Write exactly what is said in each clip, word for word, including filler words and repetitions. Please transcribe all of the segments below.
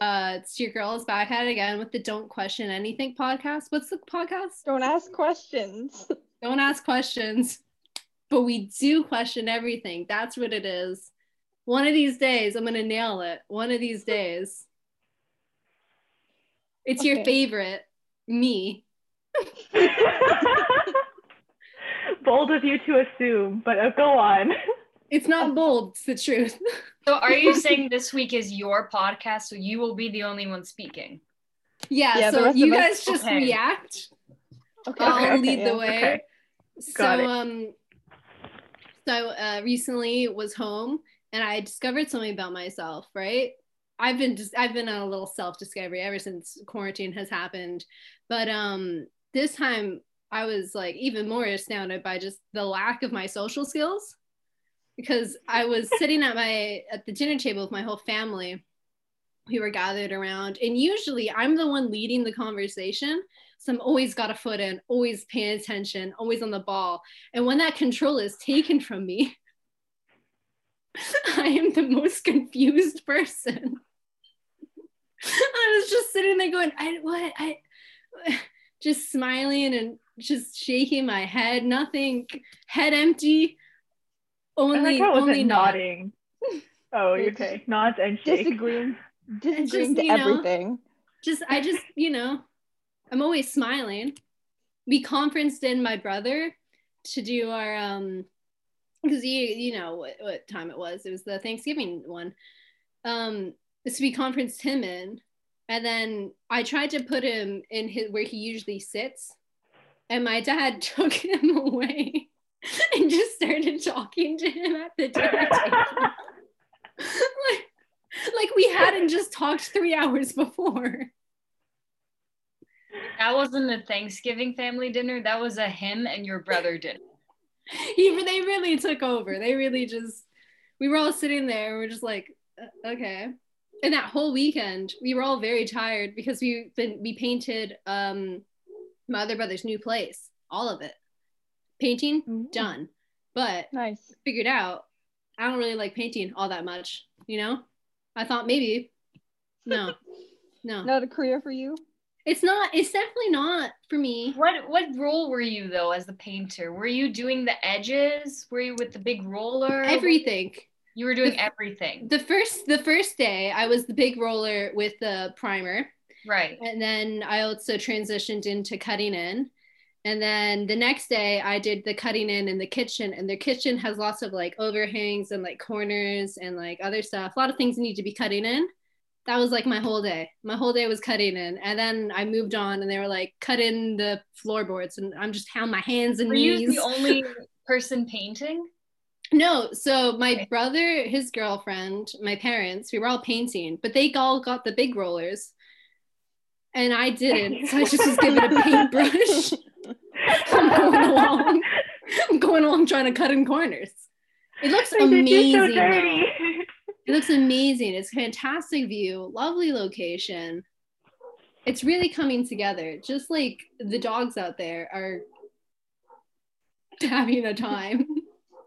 Uh, it's your girl is back at it again with the Don't Question Anything podcast. What's the podcast? Don't ask questions. Don't ask questions, but we do question everything. That's what it is. One of these days, I'm going to nail it. One of these days. It's okay. Your favorite, me. Bold of you to assume, but go on. It's not bold, it's the truth. So are you saying this week is your podcast, so you will be the only one speaking? Yeah, yeah so you guys us. just okay. react. Okay. I'll okay, lead okay, the yeah. way. Okay. So um, so uh, recently was home and I discovered something about myself, right? I've been just, I've been on a little self-discovery ever since quarantine has happened. But um, this time I was like even more astounded by just the lack of my social skills. Because I was sitting at my at the dinner table with my whole family. We were gathered around, and usually I'm the one leading the conversation. So I'm always got a foot in, always paying attention, always on the ball. And when that control is taken from me, I am the most confused person. I was just sitting there going, I what I just smiling and just shaking my head, nothing, head empty. Only, I only nodding. Oh, okay. Nods and shake. Disagreeing. Disagreeing to everything. Just, I just, you know, I'm always smiling. We conferenced in my brother to do our, um, because you, you know what, what time it was. It was the Thanksgiving one. Um, so we conferenced him in, and then I tried to put him in his where he usually sits, and my dad took him away. And just started talking to him at the dinner table. like, like we hadn't just talked three hours before. That wasn't a Thanksgiving family dinner. That was a him and your brother dinner. he, they really took over. They really just, we were all sitting there. And we're just like, okay. And that whole weekend, we were all very tired because we been we painted um, my other brother's new place. All of it. Painting, mm-hmm. done. But nice. Figured out, I don't really like painting all that much, you know? I thought maybe, no, no. Not a career for you? It's not, it's definitely not for me. What what role were you though as the painter? Were you doing the edges? Were you with the big roller? Everything. You were doing the, everything. The first, the first day I was the big roller with the primer. Right. And then I also transitioned into cutting in. And then the next day I did the cutting in in the kitchen, and their kitchen has lots of like overhangs and like corners and like other stuff. A lot of things need to be cutting in. That was like my whole day. My whole day was cutting in. And then I moved on and they were like, cut in the floorboards. And I'm just on my hands and knees. Were you the only person painting? No. So my okay. brother, his girlfriend, my parents, we were all painting, but they all got the big rollers. And I didn't. So I just was given a paintbrush. I'm going along. I'm going along trying to cut in corners. It looks amazing. So dirty. It looks amazing. It's a fantastic view, lovely location. It's really coming together. Just like the dogs out there are having a time.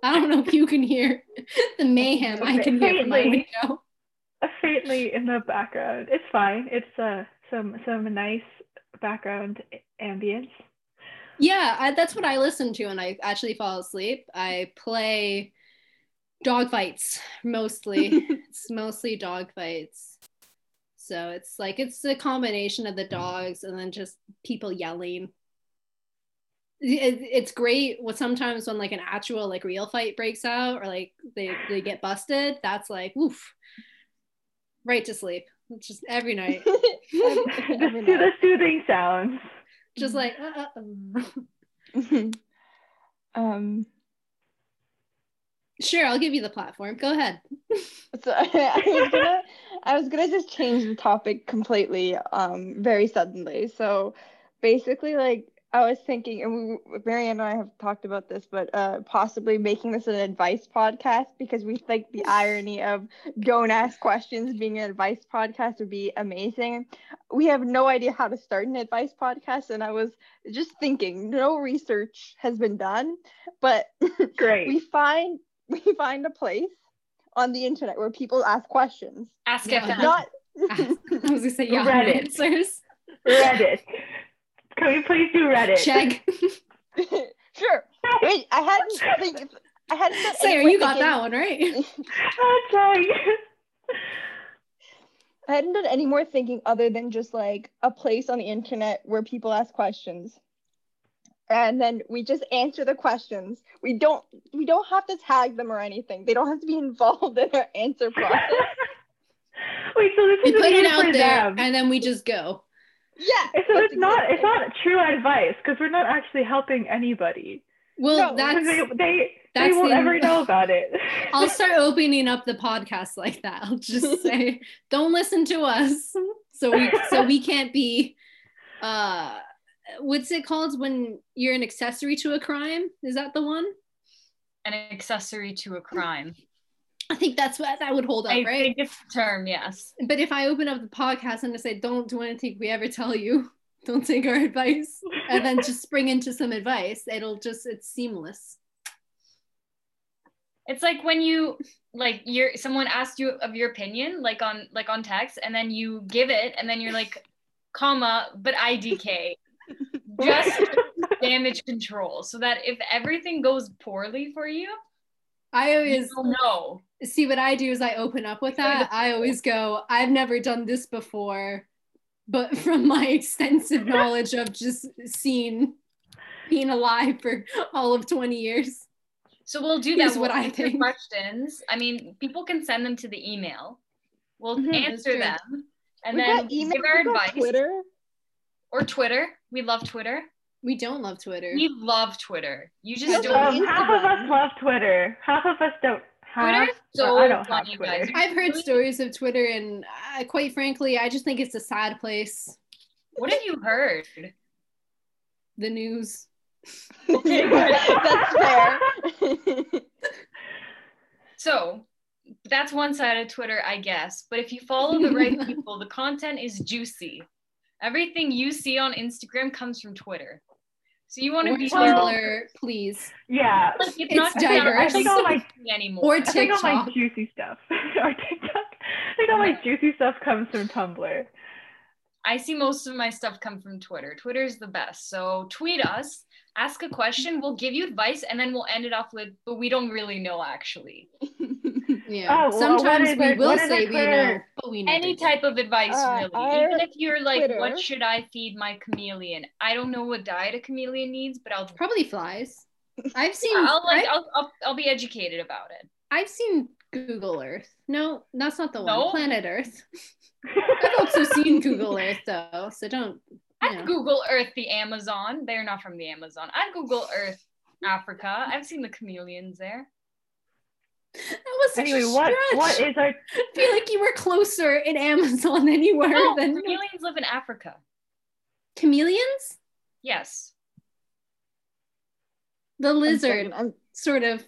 I don't know if you can hear the mayhem I can hear from my window. Faintly in the background. It's fine. It's uh, some some nice background ambience. Yeah, I, that's what I listen to when I actually fall asleep. I play dog fights mostly. It's mostly dog fights. So it's like, it's a combination of the dogs and then just people yelling. It, it's great what sometimes when like an actual like real fight breaks out or like they, they get busted, that's like, woof, right to sleep. It's just every night. every, every night. Do the soothing sounds. Just like uh, uh. um sure, I'll give you the platform, go ahead. So I was gonna I was gonna just change the topic completely um very suddenly. So basically like I was thinking, and we, Marianne and I have talked about this, but uh, possibly making this an advice podcast, because we think the irony of Don't Ask Questions being an advice podcast would be amazing. We have no idea how to start an advice podcast, and I was just thinking, no research has been done, but great. we find we find a place on the internet where people ask questions. Ask F M. Not, ask. I was gonna say Yahoo Reddit. Answers. Reddit. Can we please do Reddit? Check. Sure. Wait, I hadn't. Like, I hadn't. Sarah, you got that one right. Okay. I hadn't done any more thinking other than just like a place on the internet where people ask questions, and then we just answer the questions. We don't we don't have to tag them or anything. They don't have to be involved in our answer process. Wait, so this we is put it out there, them. And then we just go. Yeah. So it's not exactly. It's not true advice because we're not actually helping anybody. Well, no, that's they they, that's they won't the, ever know about it. I'll start opening up the podcast like that. I'll just say, don't listen to us. So we so we can't be. Uh, what's it called when you're an accessory to a crime? Is that the one? An accessory to a crime. I think that's what that would hold up, I, right? A different term, yes. But if I open up the podcast and I say, don't do anything we ever tell you, don't take our advice, and then just spring into some advice, it'll just, it's seamless. It's like when you, like, you're, someone asked you of your opinion, like on, like on text, and then you give it, and then you're like, comma, but I D K. Just damage control, so that if everything goes poorly for you, I always know. See, what I do is I open up with that. I always go, I've never done this before, but from my extensive knowledge of just seeing, being alive for all of twenty years. So we'll do that. We'll what I think. Questions. I mean, people can send them to the email. We'll mm-hmm, answer them, and we then email, give our advice. Twitter or Twitter. We love Twitter. We don't love Twitter. We love Twitter. You just I don't. Um, half of us love Twitter. Half of us don't have Twitter. So I don't have Twitter. I've heard stories of Twitter, and uh, quite frankly, I just think it's a sad place. What have you heard? The news. That's fair. So that's one side of Twitter, I guess. But if you follow the right people, the content is juicy. Everything you see on Instagram comes from Twitter. So you want to be Tumblr, please. Yeah. Like, it's, it's not diverse. I think all my, anymore. Or TikTok. I think all my juicy stuff. Or TikTok. I think all my juicy stuff comes from Tumblr. I see most of my stuff come from Twitter. Twitter is the best. So tweet us, ask a question, we'll give you advice, and then we'll end it off with, but we don't really know actually. Yeah. Oh, sometimes well, we it, will say we know, but we know any type of advice uh, really. Even if you're like, Twitter. What should I feed my chameleon? I don't know what diet a chameleon needs, but I'll probably flies. I've seen. Yeah, I'll, like, I'll, I'll I'll be educated about it. I've seen Google Earth. No, that's not the one. No? Planet Earth. I've also seen Google Earth though, so don't. I'd know. Google Earth the Amazon. They're not from the Amazon. I'd Google Earth Africa. I've seen the chameleons there. That was anyway, what, what is our? I feel like you were closer in Amazon anywhere no, than chameleons live in Africa. Chameleons? Yes. The lizard, I'm sorry, I'm... sort of.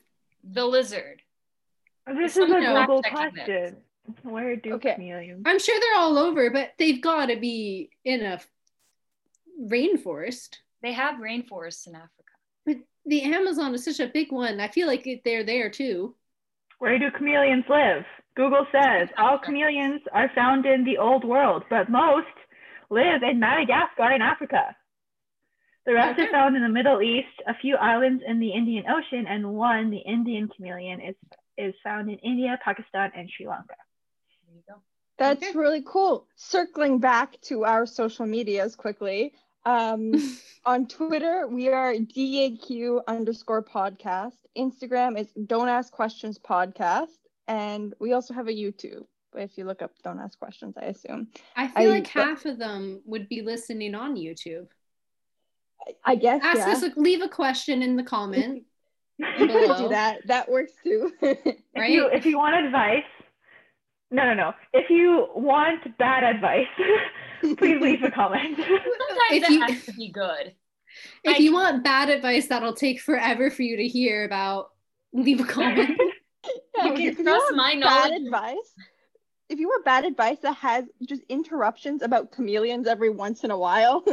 The lizard. This is a global question. Where do okay. chameleons? I'm sure they're all over, but they've got to be in a rainforest. They have rainforests in Africa. But the Amazon is such a big one. I feel like they're there too. Where do chameleons live? Google says all chameleons are found in the old world, but most live in Madagascar and Africa. The rest okay. are found in the Middle East, a few islands in the Indian Ocean, and one, the Indian chameleon, is, is found in India, Pakistan, and Sri Lanka. There you go. That's okay. really cool. Circling back to our social medias quickly. Um, on Twitter, we are D A Q underscore podcast. Instagram is Don't Ask Questions Podcast. And we also have a YouTube. If you look up Don't Ask Questions, I assume. I feel I, like half of them would be listening on YouTube. I, I guess, Ask yeah. us, like, leave a question in the comment below. Do that. That works too. Right? If you, if you want advice, no, no, no. If you want bad advice, please leave a comment. Sometimes it has to be good. If I, you want bad advice that'll take forever for you to hear about, leave a comment. Yeah, you can trust my knowledge. Bad advice, if you want bad advice that has just interruptions about chameleons every once in a while.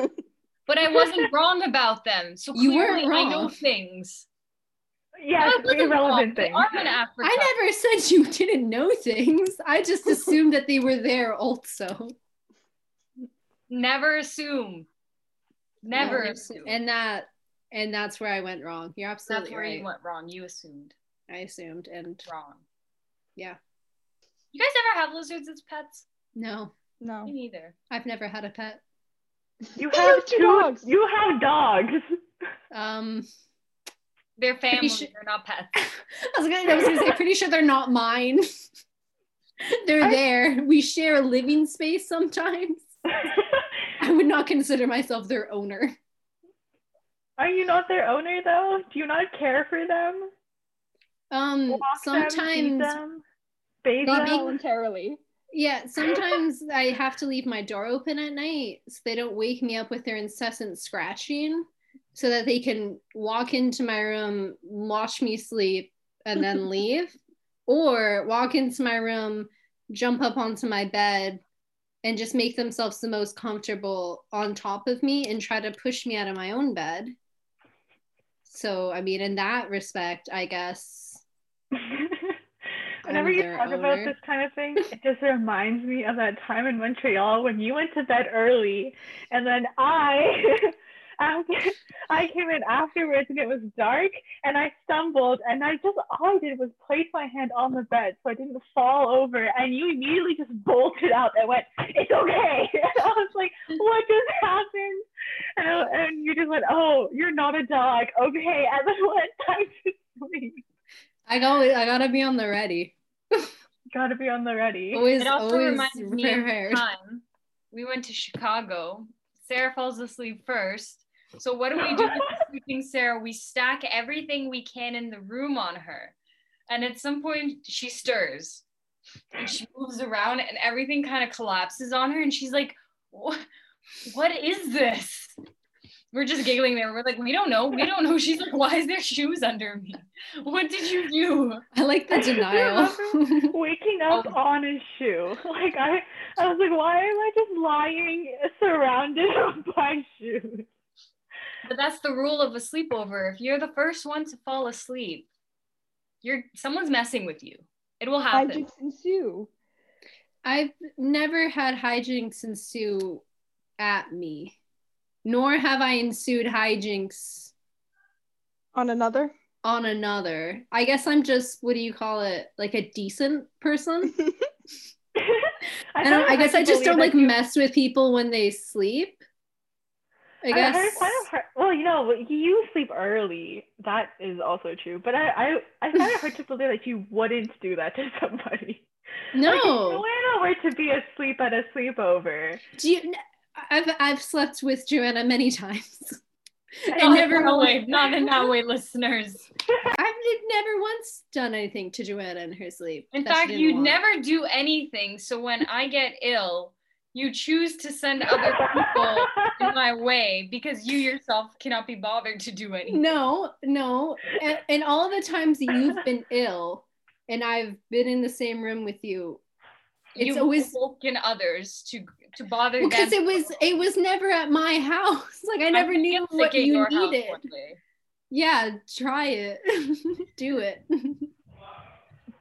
But I wasn't wrong about them. So you clearly wrong. I know things. Yeah, no, irrelevant things. I never said you didn't know things. I just assumed that they were there also. Never assume. Never, Never assume. And that and that's where I went wrong. You're absolutely that's where right. You went wrong. You assumed. I assumed and wrong. Yeah. You guys ever have lizards as pets? No. No. Me neither. I've never had a pet. You have two dogs. You have dogs. Um They're family, sure. They're not pets. I was gonna, I was gonna say, pretty sure they're not mine. They're I, there. We share a living space sometimes. I would not consider myself their owner. Are you not their owner though? Do you not care for them? Um, Walk sometimes them, them, bathe them voluntarily. Yeah, sometimes I have to leave my door open at night so they don't wake me up with their incessant scratching, so that they can walk into my room, watch me sleep, and then leave, or walk into my room, jump up onto my bed, and just make themselves the most comfortable on top of me and try to push me out of my own bed. So, I mean, in that respect, I guess. Whenever you talk owner. about this kind of thing, it just reminds me of that time in Montreal when you went to bed early, and then I... I came in afterwards and it was dark and I stumbled and I just, all I did was place my hand on the bed so I didn't fall over, and you immediately just bolted out and went, "It's okay." And I was like, "What just happened?" And, I, and you just went, "Oh, you're not a dog. Okay." And then went time to sleep. I go, I gotta be on the ready. Gotta be on the ready. Always, it also always reminds me of the time we went to Chicago. Sarah falls asleep first. So what do we do with sleeping Sarah? We stack everything we can in the room on her. And at some point she stirs and she moves around and everything kind of collapses on her. And she's like, "What is this?" We're just giggling there. We're like, we don't know. We don't know. She's like, "Why is there shoes under me? What did you do?" I like the denial. Waking up um, on a shoe. Like I, I was like, why am I just lying surrounded by shoes? But that's the rule of a sleepover. If you're the first one to fall asleep, you're someone's messing with you. It will happen. Hijinks ensue. I've never had hijinks ensue at me, nor have I ensued hijinks on another. On another. I guess I'm just, what do you call it? Like a decent person. I, don't, I guess I just don't like you... mess with people when they sleep. I guess. I, I find it hard, well, you know, you sleep early. That is also true. But I, I, I find it hard to believe that you wouldn't do that to somebody. No. Like, if Joanna were to be asleep at a sleepover. Do you? I've I've slept with Joanna many times. I oh, never. No way, not in that way, listeners. I've never once done anything to Joanna in her sleep. In fact, you want. never do anything. So when I get ill, you choose to send other people in my way because you yourself cannot be bothered to do anything. No, no. And, and all the times that you've been ill and I've been in the same room with you, it's you've always woken others to to bother because them. It was it was never at my house. Like I never I knew what you needed. Yeah, try it. Do it.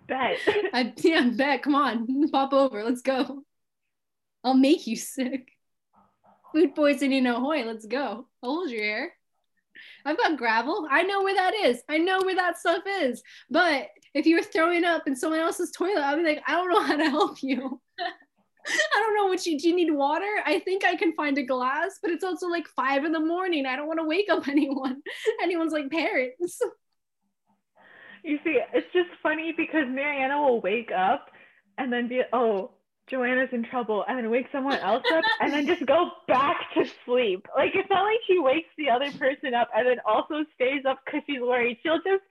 Bet. I, yeah, bet. Come on, pop over. Let's go. I'll make you sick. Food poisoning, ahoy, let's go. I'll hold your hair. I've got gravel. I know where that is. I know where that stuff is. But if you were throwing up in someone else's toilet, I'd be like, I don't know how to help you. I don't know what you, do you need water? I think I can find a glass, but it's also like five in the morning. I don't want to wake up anyone. Anyone's like parents. You see, it's just funny because Mariana will wake up and then be, oh, Joanna's in trouble, and then wake someone else up and then just go back to sleep. Like it's not like she wakes the other person up and then also stays up because she's worried. She'll just,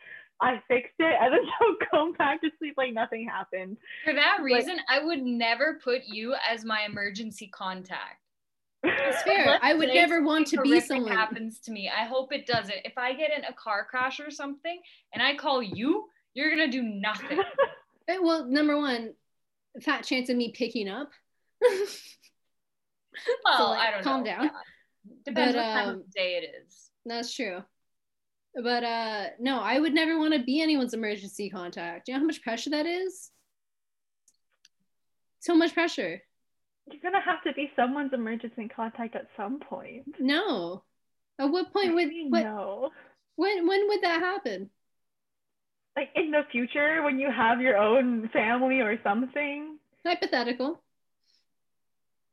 I fixed it, and then she'll go back to sleep like nothing happened. For that reason, like, I would never put you as my emergency contact. That's fair. I would never want to be someone. Happens to me. I hope it doesn't. If I get in a car crash or something and I call you, you're gonna do nothing. Well, number one, fat chance of me picking up. Well, so like, I don't calm know. Calm down. Yeah. Depends but, what time um, of the day it is. That's true. But uh, no, I would never want to be anyone's emergency contact. Do you know how much pressure that is? So much pressure. You're gonna have to be someone's emergency contact at some point. No. At what point would what, no. when when would that happen? Like in the future when you have your own family or something? Hypothetical.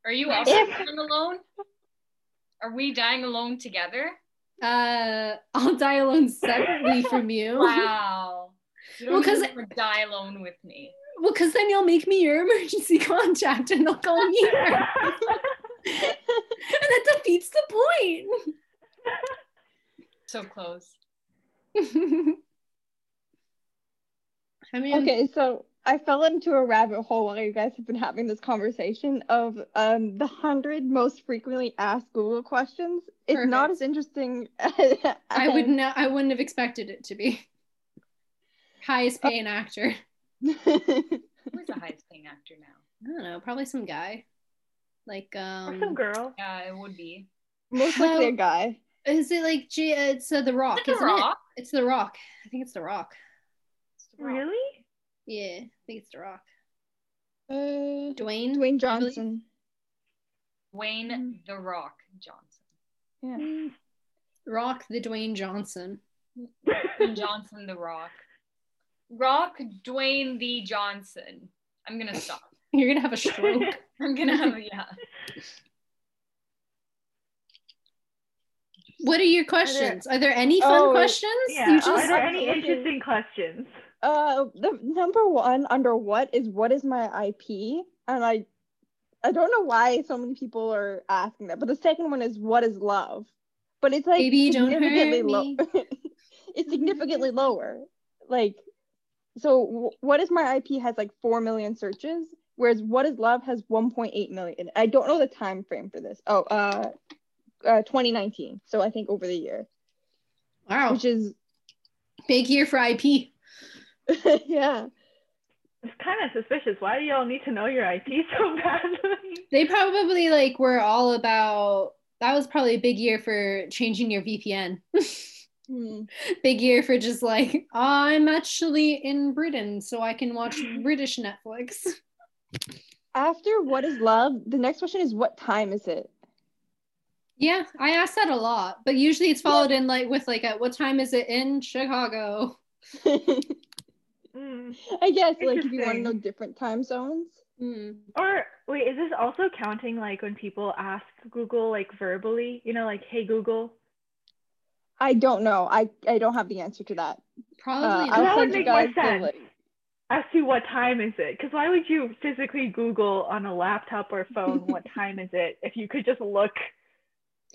Are you also dying alone? Are we dying alone together? Uh, I'll die alone separately from you. Wow. You don't well, need to die alone with me. Well, because then you'll make me your emergency contact and they'll call me her. And that defeats the point. So close. I mean, okay, so I fell into a rabbit hole while you guys have been having this conversation of um, the hundred most frequently asked Google questions. It's perfect. Not as interesting. As, I would not. I wouldn't have expected it to be. Highest paying oh. actor. Who's the highest paying actor now? I don't know. Probably some guy, like um, or some girl. Yeah, it would be most likely a guy. Is it like G? It's uh, The Rock. Is it The Rock? It? It's The Rock. I think it's The Rock. It's The Rock. Really? Yeah, I think it's The Rock. Uh, Dwayne? Dwayne Johnson. Dwayne The Rock Johnson. Yeah. Rock the Dwayne Johnson. Johnson The Rock. Rock Dwayne the Johnson. I'm going to stop. You're going to have a stroke. I'm going to have, yeah. What are your questions? Are there, are there any fun oh, questions? Yeah. You just are there any interesting questions? Uh, the number one under what is what is my I P? And I, I don't know why so many people are asking that. But the second one is what is love? But it's like Baby, significantly low. It's significantly lower. Like, so w- what is my I P has like four million searches, whereas what is love has one point eight million. I don't know the time frame for this. Oh, uh, uh twenty nineteen. So I think over the year. Wow, which is big year for I P. Yeah, it's kind of suspicious. Why do y'all need to know your I P so badly? They probably like were all about that was probably a big year for changing your V P N. mm. Big year for just like I'm actually in Britain so I can watch British Netflix. After what is love, the next question is what time is it? Yeah, I ask that a lot, but usually it's followed yeah. in like with like a, what time is it in Chicago? Mm. I guess like if you want to know different time zones. Mm. Or wait, is this also counting like when people ask Google like verbally, you know, like hey Google? I don't know. I, I don't have the answer to that. Probably. Uh, that would make more sense as to what time is it, because why would you physically Google on a laptop or phone what time is it if you could just look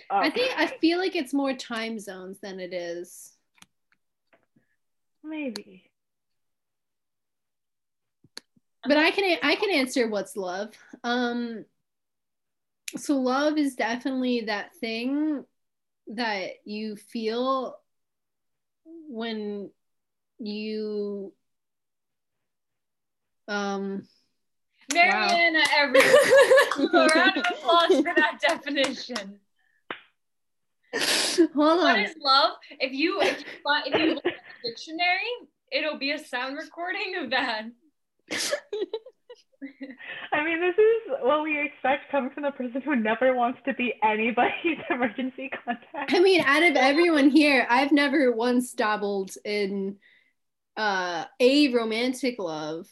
up? I think I feel like it's more time zones than it is. Maybe. But I can I can answer what's love. Um, so love is definitely that thing that you feel when you um Mariana wow. everyone. A round of applause for that definition. Hold on. What is love? If you if you, if you look at the dictionary, it'll be a sound recording of that. I mean, this is what we expect coming from the person who never wants to be anybody's emergency contact. I mean, out of everyone here, I've never once dabbled in uh, a romantic love,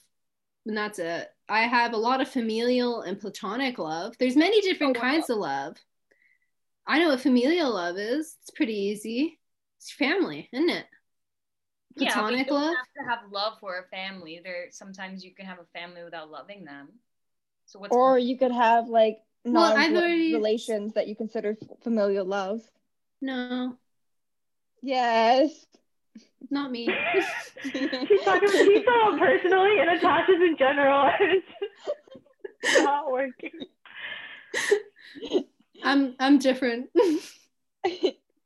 and that's it. I have a lot of familial and platonic love. There's many different oh, wow. kinds of love. I know what familial love is. It's pretty easy. It's family, isn't it? Platonic yeah, but you love? Don't have to have love for a family. There sometimes you can have a family without loving them. So what's or you could have like non well, already... relations that you consider familial love. No. Yes. Not me. She's talking about people personally and Natasha's in general. It's not working. I'm I'm different.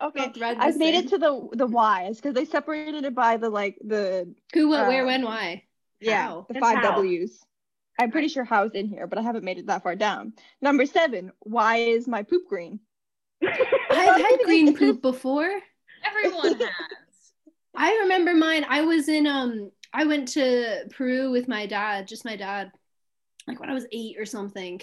Okay, I've made it to the the whys because they separated it by the like the who, what, uh, where, when, why. Yeah, how? The it's five how. W's. I'm pretty sure how's in here, but I haven't made it that far down. Number seven, why is my poop green? I've had green poop before. Everyone has. I remember mine. I was in um. I went to Peru with my dad, just my dad, like when I was eight or something,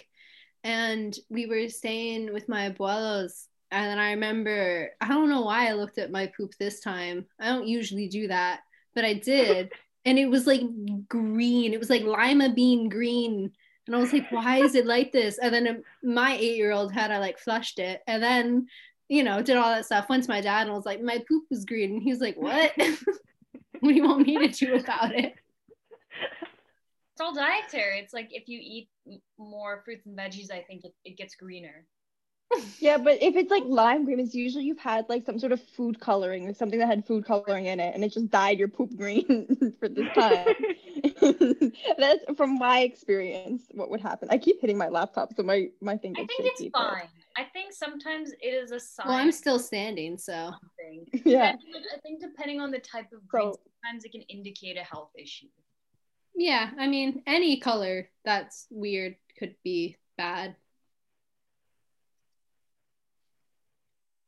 and we were staying with my abuelos, and then I remember, I don't know why I looked at my poop this time. I don't usually do that, but I did. And it was like green. It was like lima bean green. And I was like, why is it like this? And then my eight-year-old had, I like flushed it. And then, you know, did all that stuff. Went to my dad and I was like, my poop was green. And he was like, what? What do you want me to do about it? It's all dietary. It's like if you eat more fruits and veggies, I think it, it gets greener. Yeah, but if it's like lime green, it's usually you've had like some sort of food coloring or something that had food coloring in it, and it just dyed your poop green for this time. That's from my experience what would happen. I keep hitting my laptop, so my my fingers. I think it's fine. It. I think sometimes it is a sign. Well, I'm still standing, so yeah. I think depending on the type of green, so, sometimes it can indicate a health issue. Yeah, I mean, any color that's weird could be bad.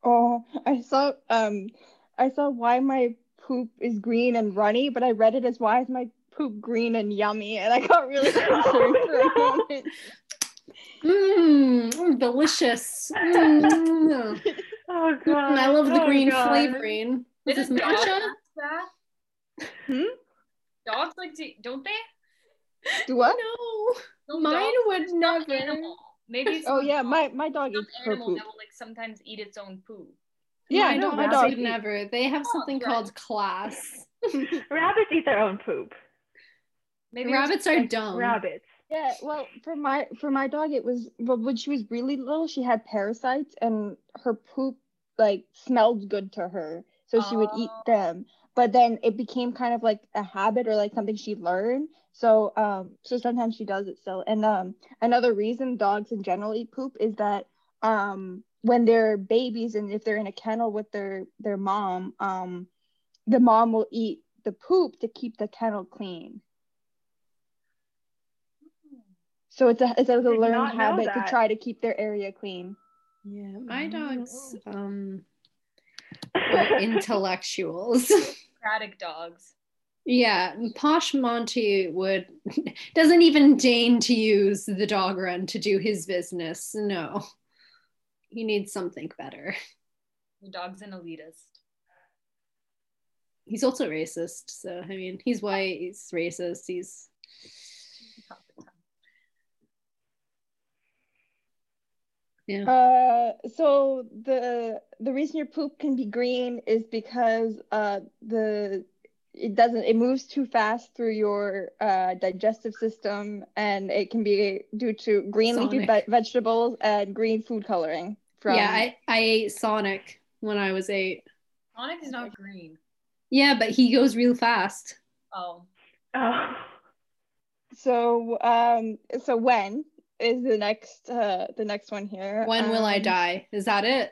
Oh, I saw um, I saw why my poop is green and runny, but I read it as why is my poop green and yummy, and I got really concerned for a moment. Mmm, delicious. Mm. Oh god, I love the oh, green god. flavoring. Is this matcha? Hmm? Dogs like to, don't they? Do what? No, no mine would never. Animal. Maybe it's oh yeah, dog. my my dog some eats her poop. That will like sometimes eat its own poo. Yeah, I know my dog never. They have oh, something right. called class. Rabbits eat their own poop. Maybe rabbits are dumb. Rabbits. Yeah, well, for my for my dog, it was well, when she was really little, she had parasites, and her poop like smelled good to her, so oh. she would eat them. But then it became kind of like a habit or like something she learned. So um, so sometimes she does it still. And um, another reason dogs in general eat poop is that um, when they're babies and if they're in a kennel with their, their mom, um, the mom will eat the poop to keep the kennel clean. So it's a, it's a learned habit to try to keep their area clean. Yeah, my dogs... Um... Or intellectuals. Democratic dogs. Yeah, Posh Monty would doesn't even deign to use the dog run to do his business. No, he needs something better. The dog's an elitist. He's also racist. So I mean, he's white. He's racist. He's. Yeah. Uh, so the the reason your poop can be green is because uh, the it doesn't it moves too fast through your uh, digestive system, and it can be due to green leafy ve- vegetables and green food coloring. From yeah, I, I ate Sonic when I was eight. Sonic is not green. Yeah, but he goes real fast. Oh. Oh. So um, so when? Is the next uh the next one here. When will um, I die? Is that it?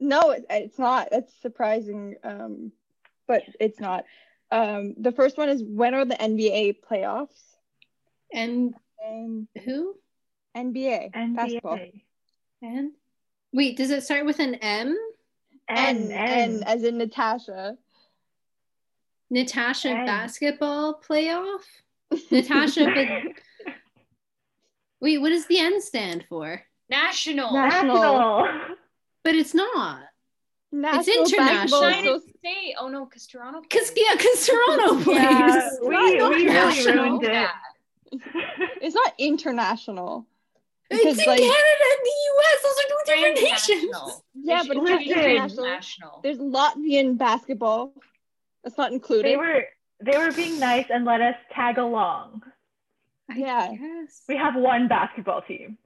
No, it, it's not. That's surprising, um, but it's not. Um, the first one is when are the N B A playoffs? And, and who? N B A, N B A. Basketball. And wait, does it start with an M? N N, N as in Natasha. Natasha N. basketball playoff. Natasha. But- Wait, what does the N stand for? National. National. But it's not. National, it's international. United States. Oh no, because Toronto. Because yeah, because Toronto plays. Yeah, we, we really ruined it. It's not international. Because, it's in like, Canada and the U S. Those are two different nations. Yeah, but it's not international. international. There's Latvian basketball. That's not included. They were they were being nice and let us tag along. I yeah, guess. We have one basketball team,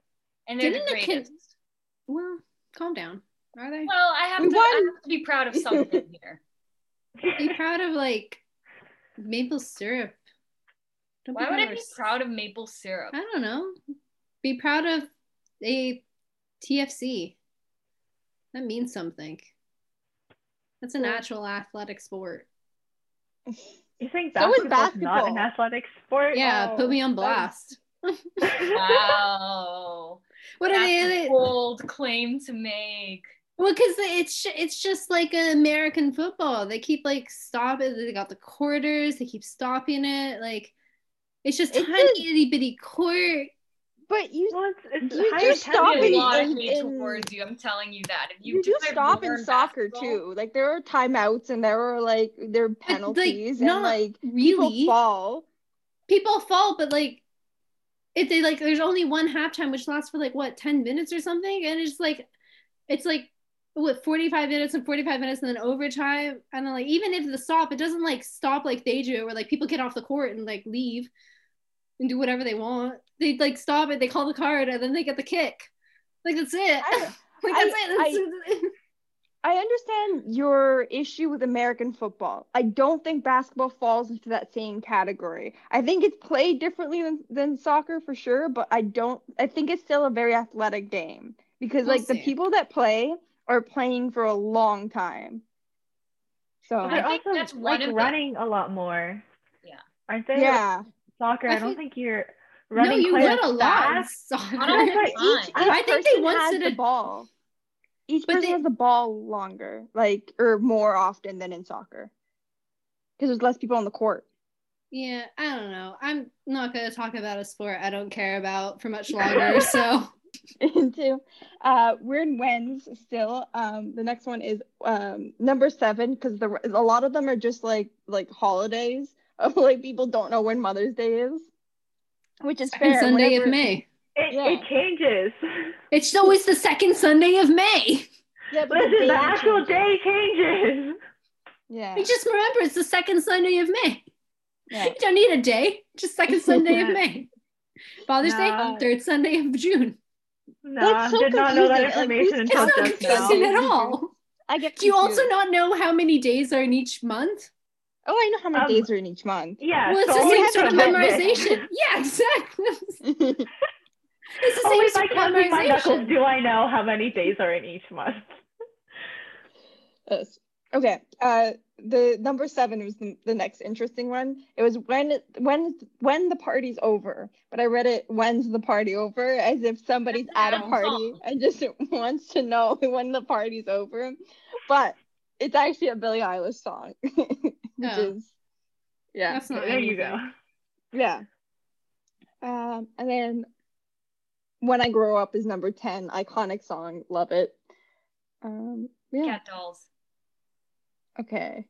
and they're Didn't the greatest. Can- well, calm down. Are they? Well, I have, we to, I have to be proud of something here. Be proud of like maple syrup. Don't Why would I be proud of maple syrup? I don't know. Be proud of a T F C. That means something. That's a cool. natural athletic sport. You think basketball, basketball is not an athletic sport? Yeah, oh, put me on blast. Wow. What That's are they? A bold claim to make. Well, because it's it's just like American football. They keep like stopping. They got the quarters. They keep stopping it. Like it's just it's tiny a- itty bitty court. But you, well, it's, it's you just stop in, in, in towards you. I'm telling you that. If you, you do stop in soccer too. Like there are timeouts and there are like there are penalties like, and like really. people fall. People fall, but like if they like there's only one halftime which lasts for like what ten minutes or something, and it's like it's like what forty-five minutes and forty-five minutes and then overtime, and then like even if the stop, it doesn't like stop like they do where like people get off the court and like leave and do whatever they want. They like stop it, they call the card, and then they get the kick. Like that's it. I, like that's I, it. That's I, I understand your issue with American football. I don't think basketball falls into that same category. I think it's played differently than, than soccer for sure, but I don't I think it's still a very athletic game because we'll like see. The people that play are playing for a long time. So I think also, that's like running them. a lot more. Yeah. Aren't they? Yeah. Like, soccer, I, I don't feel- think you're running. No, you run a lot in soccer. I, like each, each I think they once did the a ball. Each person they... has the ball longer, like or more often than in soccer, because there's less people on the court. Yeah, I don't know. I'm not gonna talk about a sport I don't care about for much longer. So, into uh, we're in wins still. Um, the next one is um number seven because the a lot of them are just like like holidays. Of like people don't know when Mother's Day is, which is second fair. Sunday whenever... of May. It, yeah. it changes. It's always the second Sunday of May. Yeah, but the, the actual changes. day changes. Yeah. You just remember it's the second Sunday of May. Yeah. You don't need a day. Just second Sunday of May. Father's no. Day, third Sunday of June. No, I so did confusing. not know that information until like, just now. It's not confusing at all. I get Do you confused. also not know how many days are in each month? Oh, I know how many um, days are in each month. Yeah. Well, it's so the same sort of memorization. Yeah, exactly. It's the same Only sort of memorization. My knuckles do I know how many days are in each month. Okay. Uh, the number seven was the, the next interesting one. It was when when when the party's over, but I read it when's the party over, as if somebody's at a party and just wants to know when the party's over, but. It's actually a Billie Eilish song, which oh. is, yeah. That's not there anything. you go. Yeah. Um, and then When I Grow Up is number ten, iconic song, love it. Um, yeah. Cat Dolls. Okay.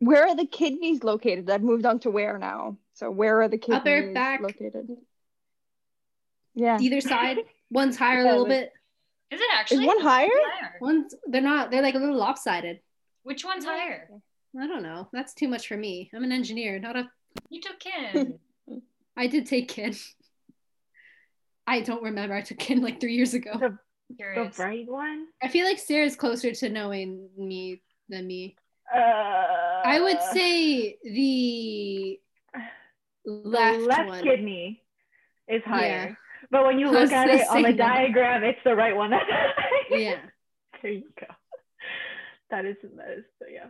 Where are the kidneys located? I've moved on to where now. So where are the kidneys Upper, back, located? Yeah. Either side. One's higher a little bit. Is it actually? Is one higher? higher? One's they're not. They're like a little lopsided. Which one's higher? I don't know. That's too much for me. I'm an engineer, not a. You took kin. I did take kin. I don't remember. I took kin like three years ago. The, the bright one. I feel like Sarah's closer to knowing me than me. Uh, I would say the left the left one. kidney is higher. Yeah. But when you look at it on the diagram, it's the right one. Yeah. There you go. That is, that is, so yeah.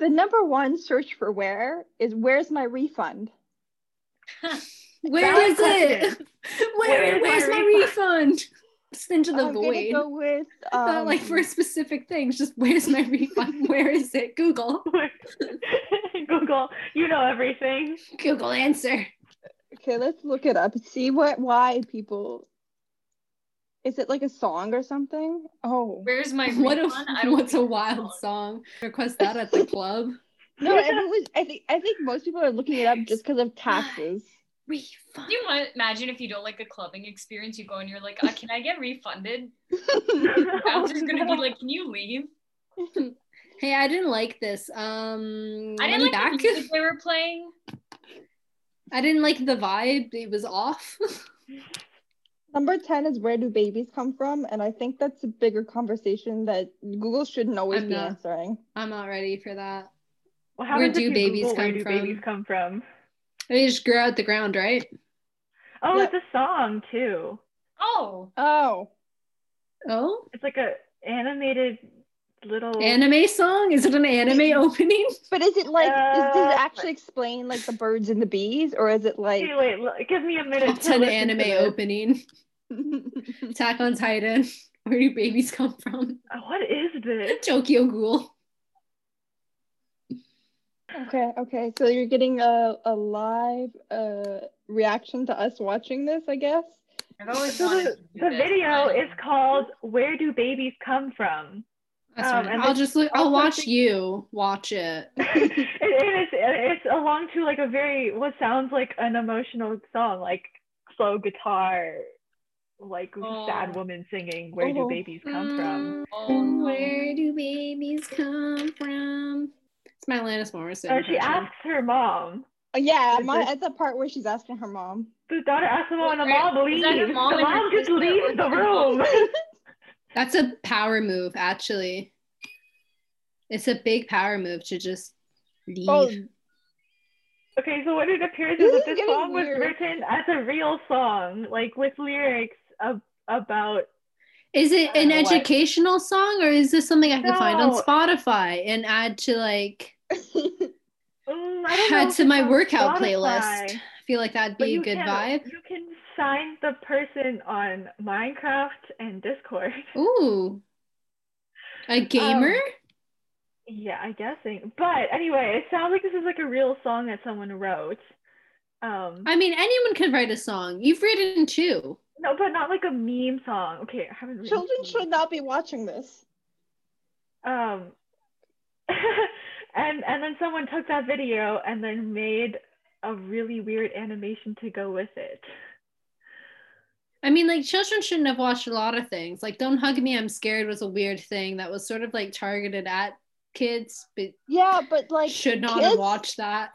The number one search for where is where's my refund? Where that is question. it? Where, where where's my, my refund? refund? Just into the I'm void. Go with, um, Not like for specific things, just where's my refund? Where is it? Google. Google, you know everything. Google answer. Okay, let's look it up. See what, why people, is it like a song or something? Oh. Where's my what a, I What's a wild song? Request that at the club. No, everyone, I think I think most people are looking it up just because of taxes. Refund. Can you imagine if you don't like a clubbing experience, you go and you're like, uh, can I get refunded? That's just gonna be like, can you leave? Hey, I didn't like this. Um, I didn't like back? the music they were playing. I didn't like the vibe. It was off. Number ten is where do babies come from? And I think that's a bigger conversation that Google shouldn't always I'm be not, answering. I'm not ready for that. Well, how where do babies Google, come where do from? babies come from? They just grew out the ground, right? Oh, yeah. It's a song too. Oh. Oh. Oh? It's like a animated little anime song. Is it an anime opening? But is it like uh, is, does it actually explain like the birds and the bees, or is it like wait, wait look, give me a minute it's an anime opening. Attack on Titan, where do babies come from? What is this? Tokyo Ghoul. Okay, okay, so you're getting a, a live uh reaction to us watching this, I guess. I've always so wanted the, to do the this. video is called "Where Do Babies Come From?" That's um, right. And I'll just look. I'll watch you watch it. it, it is. It's along to like a very what sounds like an emotional song, like slow guitar, like oh. sad woman singing. Where oh. do babies come from? Oh. Where do babies come from? It's my Alanis Morissette. Oh, she asks her mom. Oh, yeah, mom, it's the part where she's asking her mom. The daughter asks her mom, and the mom leaves. The mom just leaves the room. That's a power move, actually. It's a big power move to just leave. Oh. Okay, so what it appears is that this song was written as a real song, like with lyrics ab- about... Is it an educational what. song, or is this something I can no. find on Spotify and add to, like... Mm, I don't add to my workout Spotify. playlist. I feel like that'd be a good can, vibe. You can find the person on Minecraft and Discord. Ooh, a gamer? Um, yeah, I guess. But anyway, it sounds like this is like a real song that someone wrote. Um, I mean, anyone could write a song. You've written two. No, but not like a meme song. Okay, I haven't. Children should not be watching this. Um. And and then someone took that video and then made a really weird animation to go with it. I mean, like, children shouldn't have watched a lot of things. Like, Don't Hug Me, I'm Scared was a weird thing that was sort of, like, targeted at kids. But yeah, but, like, should not kids, have watched that.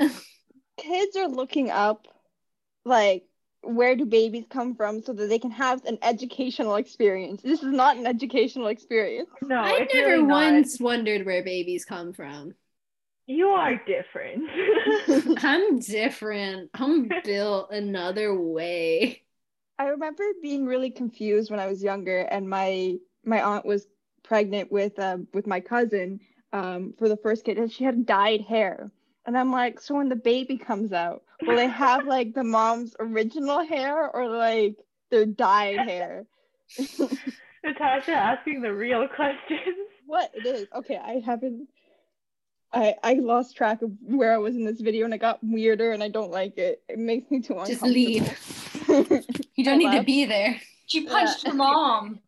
Kids are looking up, like, where do babies come from so that they can have an educational experience. This is not an educational experience. No, I never really once not. wondered where babies come from. You are different. I'm different. I'm built another way. I remember being really confused when I was younger, and my my aunt was pregnant with uh, with my cousin um, for the first kid, and she had dyed hair. And I'm like, so when the baby comes out, will they have like the mom's original hair or like their dyed hair? Natasha asking the real questions. What it is? Okay, I haven't. I, I lost track of where I was in this video, and it got weirder, and I don't like it. It makes me too uncomfortable. Just leave. You don't need to be there. She punched yeah. her mom.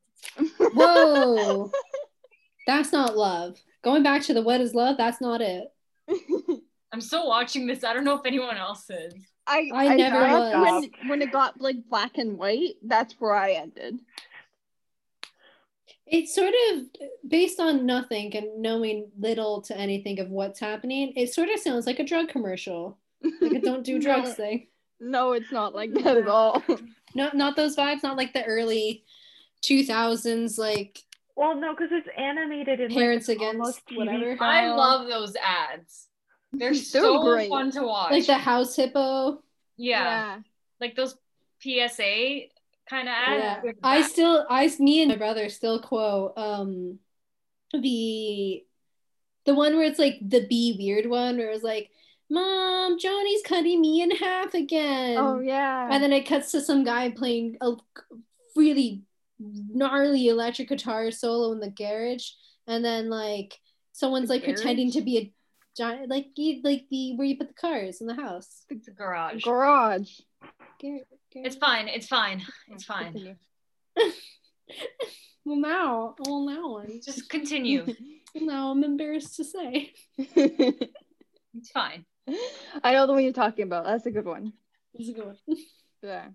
Whoa. That's not love. Going back to the what is love, that's not it. I'm still watching this. I don't know if anyone else is. I, I, I never was. When, when it got like black and white, that's where I ended. It's sort of based on nothing and knowing little to anything of what's happening. It sort of sounds like a drug commercial, like a don't do drugs no, thing. No, it's not like that at all. No, not those vibes. Not like the early two thousands, like. Well, no, because it's animated in parents like, against whatever. I love those ads. They're so great. Fun to watch. Like the house hippo. Yeah, yeah. Like those P S A. Kind of yeah. I still I me and my brother still quote um the the one where it's like the be weird one where it was like, Mom, Johnny's cutting me in half again. Oh yeah. And then it cuts to some guy playing a really gnarly electric guitar solo in the garage, and then like someone's the like garage? pretending to be a giant like like the where you put the cars in the house. It's a garage. Garage. Garage. It's fine. It's fine. It's fine. Well, now, well, now, I'm just continue. Now I'm embarrassed to say. It's fine. I know the one you're talking about. That's a good one. It's a good one. Yeah.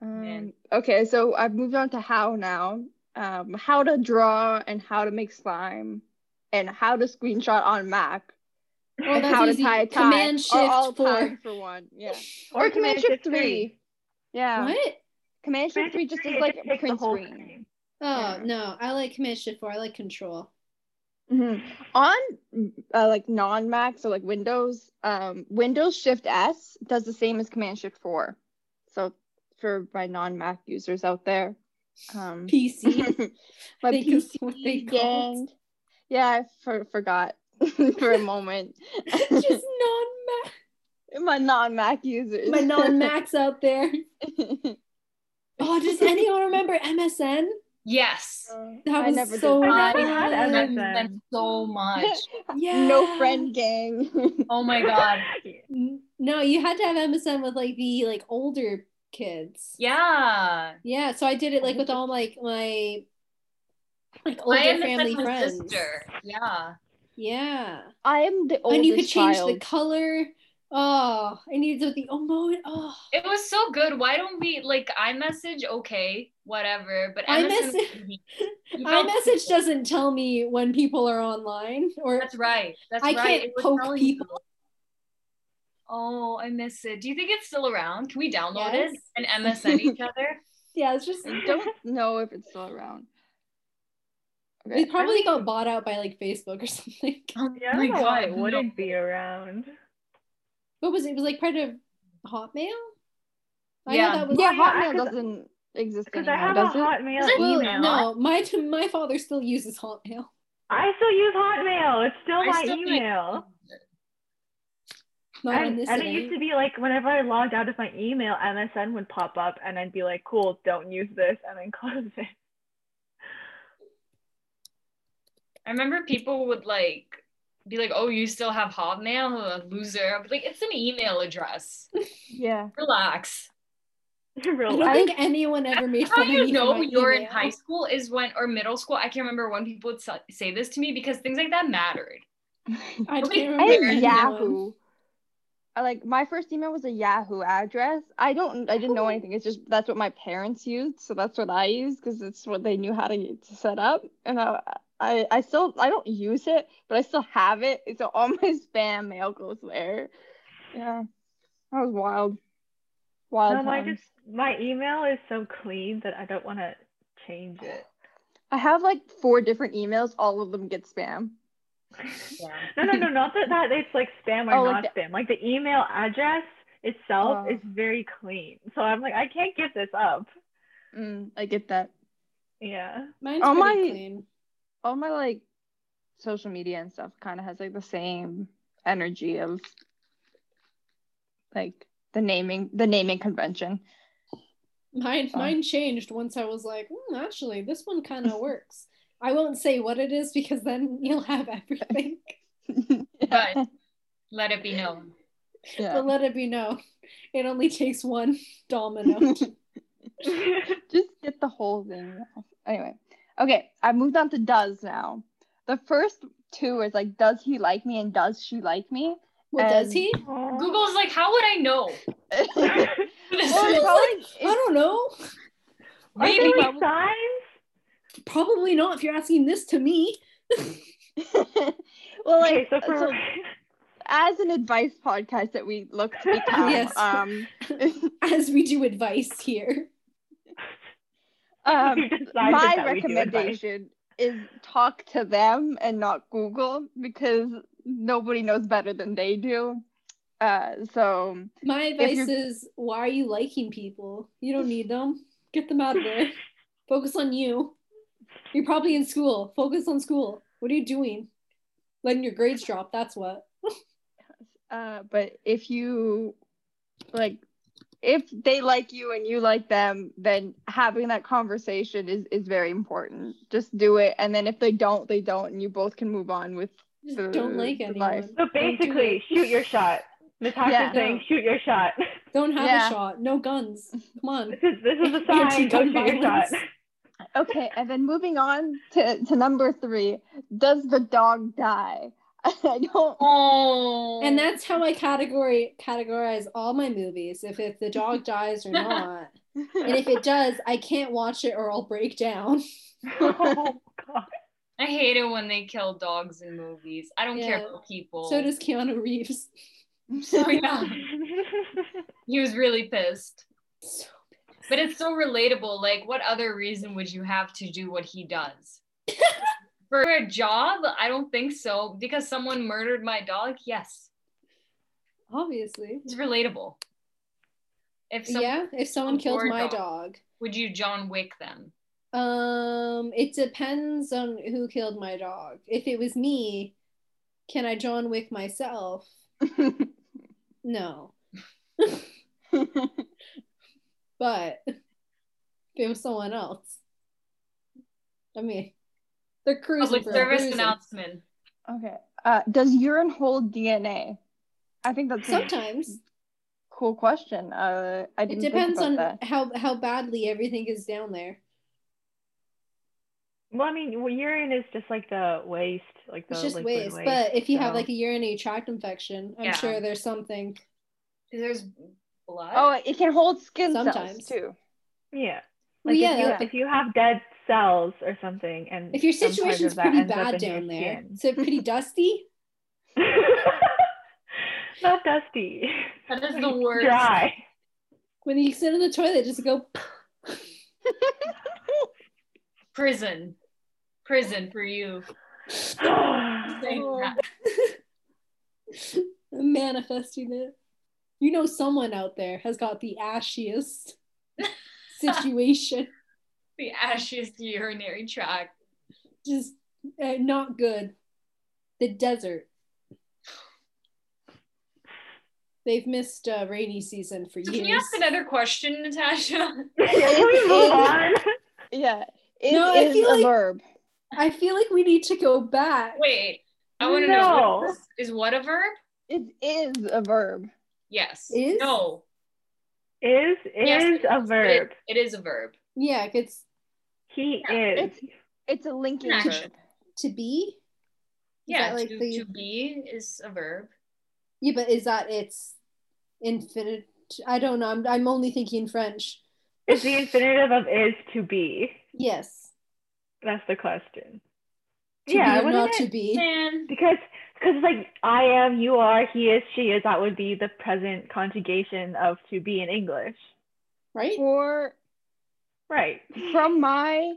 Um, okay, so I've moved on to how now. Um, how to draw and how to make slime, and how to screenshot on Mac. Well, and how easy. to tie a tie. Command shift or all four for one. Yeah. Or, or command, command shift three. three. Yeah. What? Command shift three just is like a print screen. Thing. Oh yeah. No, I like command shift four. I like control. Mm-hmm. On uh, like non-Mac, so like Windows, um, Windows Shift S does the same as command shift four. So for my non-Mac users out there, um, P C, my they P C what they gang. Yeah, I for- forgot. for a moment. Just non-Mac. My non-Mac users. My non-Macs out there. Oh, does anyone remember M S N? Yes. Uh, that I was never so much. M S N so much. Yeah. No friend gang. Oh my God. No, you had to have M S N with like the like older kids. Yeah. Yeah. So I did it like with all like my like older I am family the friends. Sister. Yeah. Yeah. I am the oldest. And you could change child. the color. Oh, I needed the oh moment. Oh, it was so good. Why don't we like iMessage? Okay, whatever. But iMessage, iMessage doesn't tell me when people are online. Or that's right. That's I right. I can't poke people. You. Oh, I miss it. Do you think it's still around? Can we download yes. it and M S N each other? Yeah, it's just I don't know if it's still around. Okay. It probably I got mean, bought out by like Facebook or something. Oh yeah, my God, it wouldn't be around. What was it? It was like part of Hotmail? I yeah, know that was yeah, Hotmail doesn't exist anymore. Because I have does a Hotmail it? email. Well, no, my my father still uses Hotmail. I still use Hotmail. It's still I my still email. Like, and, and it used to be like whenever I logged out of my email, M S N would pop up and I'd be like, cool, don't use this, and then close it. I remember people would like, be like, oh, you still have Hotmail? Loser. I'd be like, it's an email address. Yeah. Relax. Relax. I don't think anyone ever made fun of me. How you know you're email. in high school is when, or middle school, I can't remember when people would say this to me because things like that mattered. I can't remember. I Yahoo. I, like, my first email was a Yahoo address. I don't, I didn't know anything. It's just, that's what my parents used. So that's what I used because it's what they knew how to, to set up. And I, I I still I don't use it, but I still have it. So all my spam mail goes there. Yeah, that was wild. Wild. No, I just my email is so clean that I don't want to change it. I have like four different emails. All of them get spam. Yeah. no, no, no, not that, that it's like spam or oh, not like the- spam. Like the email address itself oh. is very clean. So I'm like, I can't give this up. Mm, I get that. Yeah. Mine's oh, pretty my- clean. All my like social media and stuff kind of has like the same energy of like the naming the naming convention. Mine so. mine changed once I was like, mm, actually, this one kind of works. I won't say what it is because then you'll have everything. Yeah. But let it be known. Yeah. But let it be known. It only takes one domino. Just get the whole thing off. Anyway. Okay, I moved on to does now. The first two is like, does he like me and does she like me? Well, and does he? Google's like, how would I know? well, probably, like, I don't know. Maybe like probably, signs? Probably not if you're asking this to me. well, like, okay, so for- so, as an advice podcast that we look to become, yes. um, as we do advice here. Um, my recommendation is talk to them and not Google because nobody knows better than they do. Uh, so my advice is, why are you liking people? You don't need them. Get them out of there. Focus on you. You're probably in school. Focus on school. What are you doing? Letting your grades drop. That's what. uh, but if you like. If they like you and you like them, then having that conversation is, is very important. Just do it. And then if they don't, they don't. And you both can move on with Just the don't like anyone. Life. So basically, shoot your shot. Miz Hawkins yeah. saying, no. shoot your shot. Don't have yeah. a shot. No guns. Come on. This is, this is a sign. Go shoot your shot. Okay. And then moving on to, to number three. Does the dog die? I don't. Oh. And that's how I category categorize all my movies. If if the dog dies or not, and if it does, I can't watch it or I'll break down. Oh God! I hate it when they kill dogs in movies. I don't yeah. care about people. So does Keanu Reeves. I'm sorry. He was really pissed. So pissed. But it's so relatable. Like, what other reason would you have to do what he does? For a job? I don't think so. Because someone murdered my dog? Yes. Obviously. It's relatable. If someone, yeah, if someone killed my dog, dog. Would you John Wick them? Um, it depends on who killed my dog. If it was me, can I John Wick myself? No. But if it was someone else, I mean... They're cruising. Public service announcement. Okay. Uh, does urine hold D N A? I think that's sometimes. cool question. Uh, I didn't it depends think about on that. how how badly everything is down there. Well, I mean, well, urine is just like the waste, like the it's just waste, waste. But if you so. have like a urinary tract infection, I'm yeah. sure there's something. There's blood. Oh, it can hold skin sometimes cells too. Yeah. Like well, yeah, if, you, if you have dead cells or something, and if your situation's pretty bad down there, is it pretty dusty? Not dusty. That is the worst. Dry. When you sit in the toilet, just go. Prison. Prison for you. Oh. Manifesting it. You know someone out there has got the ashiest situation. The ashiest urinary tract. Just uh, not good. The desert. They've missed uh, rainy season for years. Can you ask another question, Natasha? Can we move on? Yeah. It no, is I feel a like, verb. I feel like we need to go back. Wait, I want to no. know. What is, is what a verb? It is a verb. Yes. Is? No. Is is yes, a verb. It, it is a verb. Yeah, it's. He yeah, is. It's, it's a linking verb. To be? Is yeah, like to, the, to be is a verb. Yeah, but is that it's infinitive? I don't know. I'm I'm only thinking French. It's the infinitive of is to be. Yes. That's the question. To yeah, be or not it? to be. Man. Because because it's like I am, you are, he is, she is. That would be the present conjugation of to be in English. Right? Or right. From my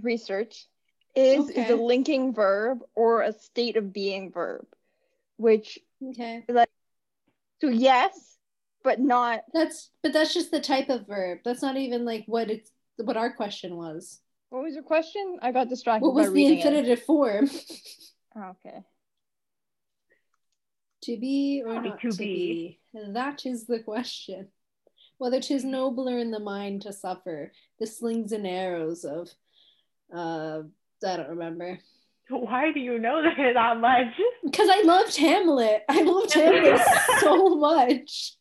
research, is okay. is a linking verb or a state of being verb. Which okay like so yes but not that's but that's just the type of verb. That's not even like what it's what our question was. What was your question? I got distracted. What was by the infinitive it. form? Okay. To be or not to, to be. be. That is the question. Whether 'tis nobler in the mind to suffer the slings and arrows of uh I don't remember. Why do you know that that much? Because I loved Hamlet. I loved Hamlet so much.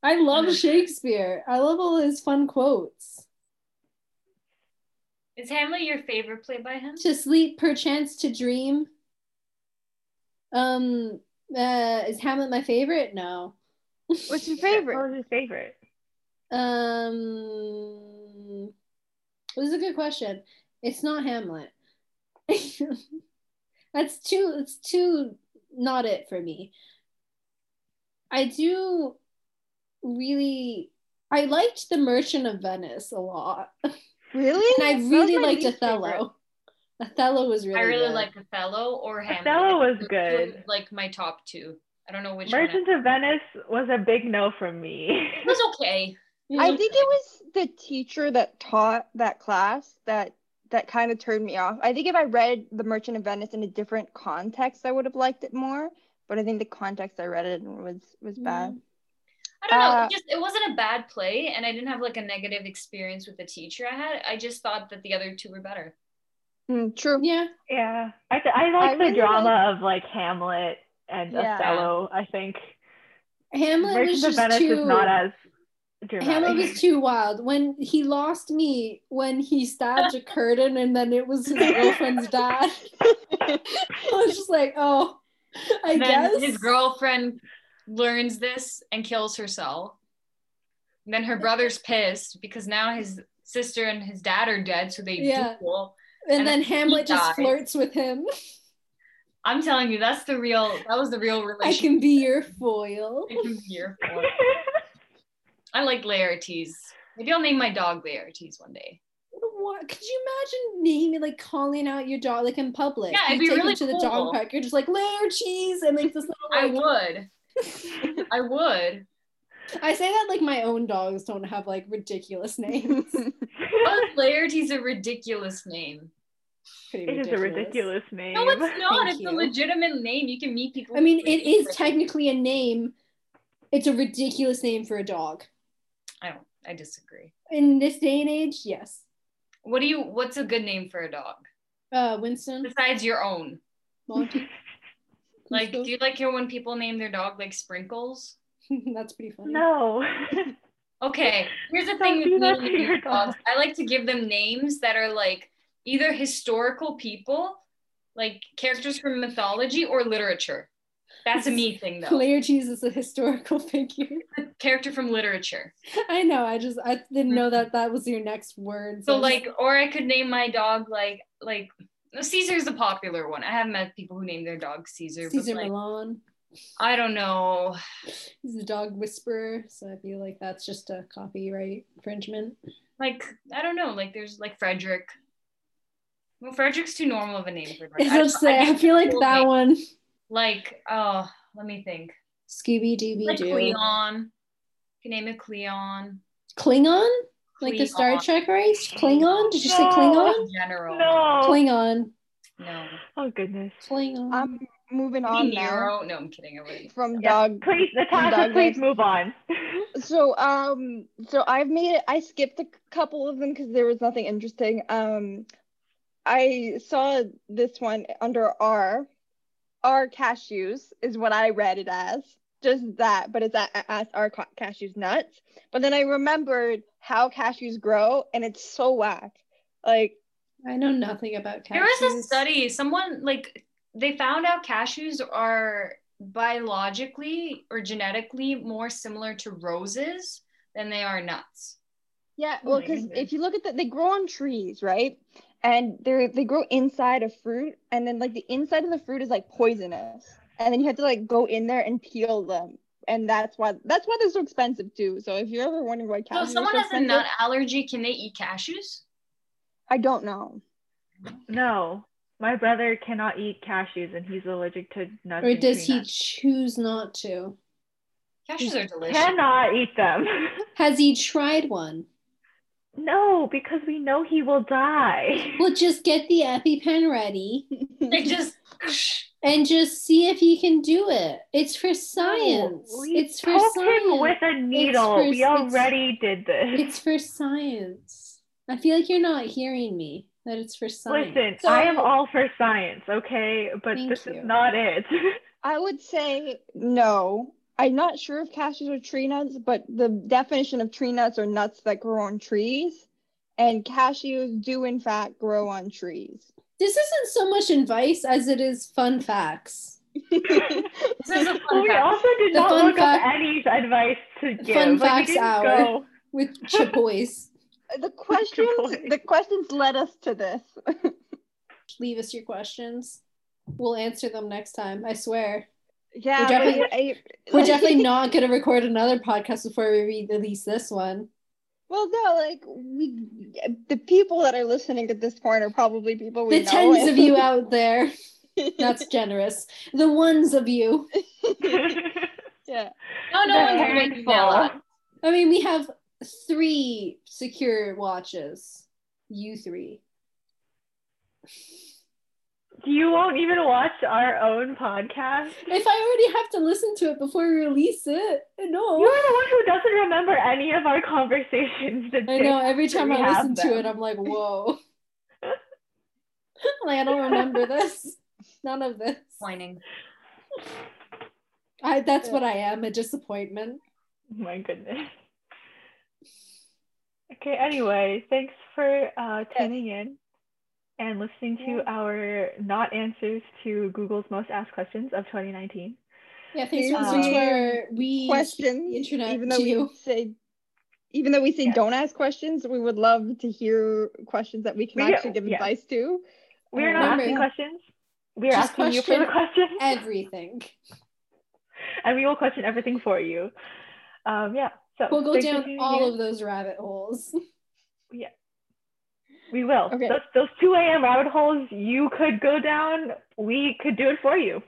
I love Shakespeare. I love all his fun quotes. Is Hamlet your favorite play by him? To sleep, perchance to dream. Um, uh, is Hamlet my favorite? No. What's your favorite? What was his favorite? Um, this is a good question. It's not Hamlet. That's too it's too not it for me. I do really I liked The Merchant of Venice a lot. Really? And I really liked Othello. Favorite. Othello was really I really good. liked Othello or Hamlet. Othello was good. Was like my top two. I don't know which Merchant one. Merchant of Venice was a big no from me. It was okay. It was I okay. think it was the teacher that taught that class that that kind of turned me off. I think if I read The Merchant of Venice in a different context, I would have liked it more. But I think the context I read it in was was bad. I don't uh, know. It, just, it wasn't a bad play, and I didn't have like a negative experience with the teacher I had. I just thought that the other two were better. True. Yeah. Yeah. I th- I like I the really drama liked... of like Hamlet and yeah. Othello. I think Hamlet Merchant was just of Venice too... is not as. Dramatic. Hamlet was too wild. When he lost me, when he stabbed a curtain and then it was his girlfriend's dad. I was just like, oh, I and guess. Then his girlfriend learns this and kills herself. And then her brother's pissed because now his sister and his dad are dead, so they yeah. duel. And, and then, then Hamlet just died. flirts with him. I'm telling you, that's the real, that was the real relationship. I can be your foil. I can be your foil. I like Laertes. Maybe I'll name my dog Laertes one day. What? Could you imagine naming, like calling out your dog, like in public? Yeah, it'd you be really cool. You take him to the dog park, you're just like, Laertes, and like this little like... I would. I would. I say that like my own dogs don't have like ridiculous names. Well, Laertes a ridiculous name? Pretty it ridiculous. is a ridiculous name. No, it's not. Thank it's you. a legitimate name. You can meet people. I mean, it is name. technically a name. It's a ridiculous name for a dog. I don't, I disagree. In this day and age, yes. What do you, what's a good name for a dog? Uh, Winston. Besides your own. Monty. Like, do you like hear when people name their dog like Sprinkles? That's pretty funny. No. Okay, here's the thing with me. I like to give them names that are like either historical people, like characters from mythology, or literature. That's a me thing, though. Laertes is a historical figure. Character from literature. I know. I just I didn't know that that was your next word. So, so like, or I could name my dog like like Caesar's a popular one. I have met people who name their dog Caesar. Caesar but, like, Milan. I don't know. He's a dog whisperer, so I feel like that's just a copyright infringement. Like I don't know. Like there's like Frederick. Well, Frederick's too normal of a name for. Like, I, say, I, I feel like that name. One. Like, oh, let me think. Scooby Dooby like Doo. Cleon. You can name it Cleon. Klingon? Klingon? Like the Star Trek race? Klingon? Did you no. say Klingon? General. No. Klingon. No. Oh, goodness. Klingon. I'm moving on now. No, I'm kidding. I From yeah. dog. Please, Natasha, dog please race. Move on. so, um, so I've made it. I skipped a couple of them because there was nothing interesting. Um, I saw this one under R. Our cashews is what I read it as, just that, but it's as our cashews nuts. But then I remembered how cashews grow, and it's so whack. Like, I know nothing about cashews. There was a study, someone like they found out cashews are biologically or genetically more similar to roses than they are nuts. Yeah, well, because oh if you look at that, they grow on trees, right? And they they grow inside of fruit, and then like the inside of the fruit is like poisonous, and then you have to like go in there and peel them, and that's why that's why they're so expensive too. So if you're ever wondering why cashews. So if someone has a nut allergy, can they eat cashews? I don't know. No, my brother cannot eat cashews, and he's allergic to nuts. Or does he choose not to? Cashews are delicious. Cannot eat them. Has he tried one? No, because we know he will die. Well, just get the EpiPen ready. They just and just see if he can do it. It's for science. No, it's for science. Him with a needle. For, we already did this. It's for science. I feel like you're not hearing me. That it's for science. Listen, so, I am all for science, okay? But this you. Is not it. I would say no. I'm not sure if cashews are tree nuts, but the definition of tree nuts are nuts that grow on trees, and cashews do in fact grow on trees. This isn't so much advice as it is fun facts. This is a fun well, we fact. Also did the not look fact, up any advice to give. Fun like, facts hour go. With Chapoys. The questions, Chapoys. The questions led us to this. Leave us your questions. We'll answer them next time. I swear. Yeah, we're definitely, I, we're definitely not going to record another podcast before we release this one. Well, no, like we, the people that are listening at this point are probably people we the know. The tens of you out there. That's generous. The ones of you. Yeah. No, no one's going to email us. I mean, we have three secure watches. You three. You won't even watch our own podcast? If I already have to listen to it before we release it, no. You're the one who doesn't remember any of our conversations. I know, every time I listen them. To it, I'm like, whoa. Like, I don't remember this. None of this. Whining. I, that's yeah. what I am, a disappointment. My goodness. Okay, anyway, thanks for uh, tuning in. And listening to yeah. our not answers to Google's most asked questions of twenty nineteen. Yeah, thanks for listening to our we questions. Internet even though to we you. Say, even though we say yeah. don't ask questions, we would love to hear questions that we can we, actually give yeah. advice to. We're not Remember, asking questions. We're asking question you for the questions. Everything. And we will question everything for you. Um, yeah. So we'll go down all you. Of those rabbit holes. Yeah. We will. Okay. Those, those two a.m. rabbit holes you could go down, we could do it for you.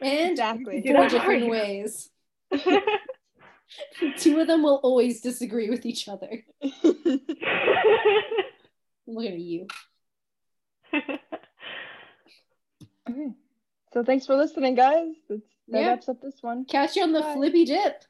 And exactly. Four different ways. Two of them will always disagree with each other. Look at you. Okay. So thanks for listening, guys. That's, that yeah. wraps up this one. Catch you on the Bye. Flippy dip.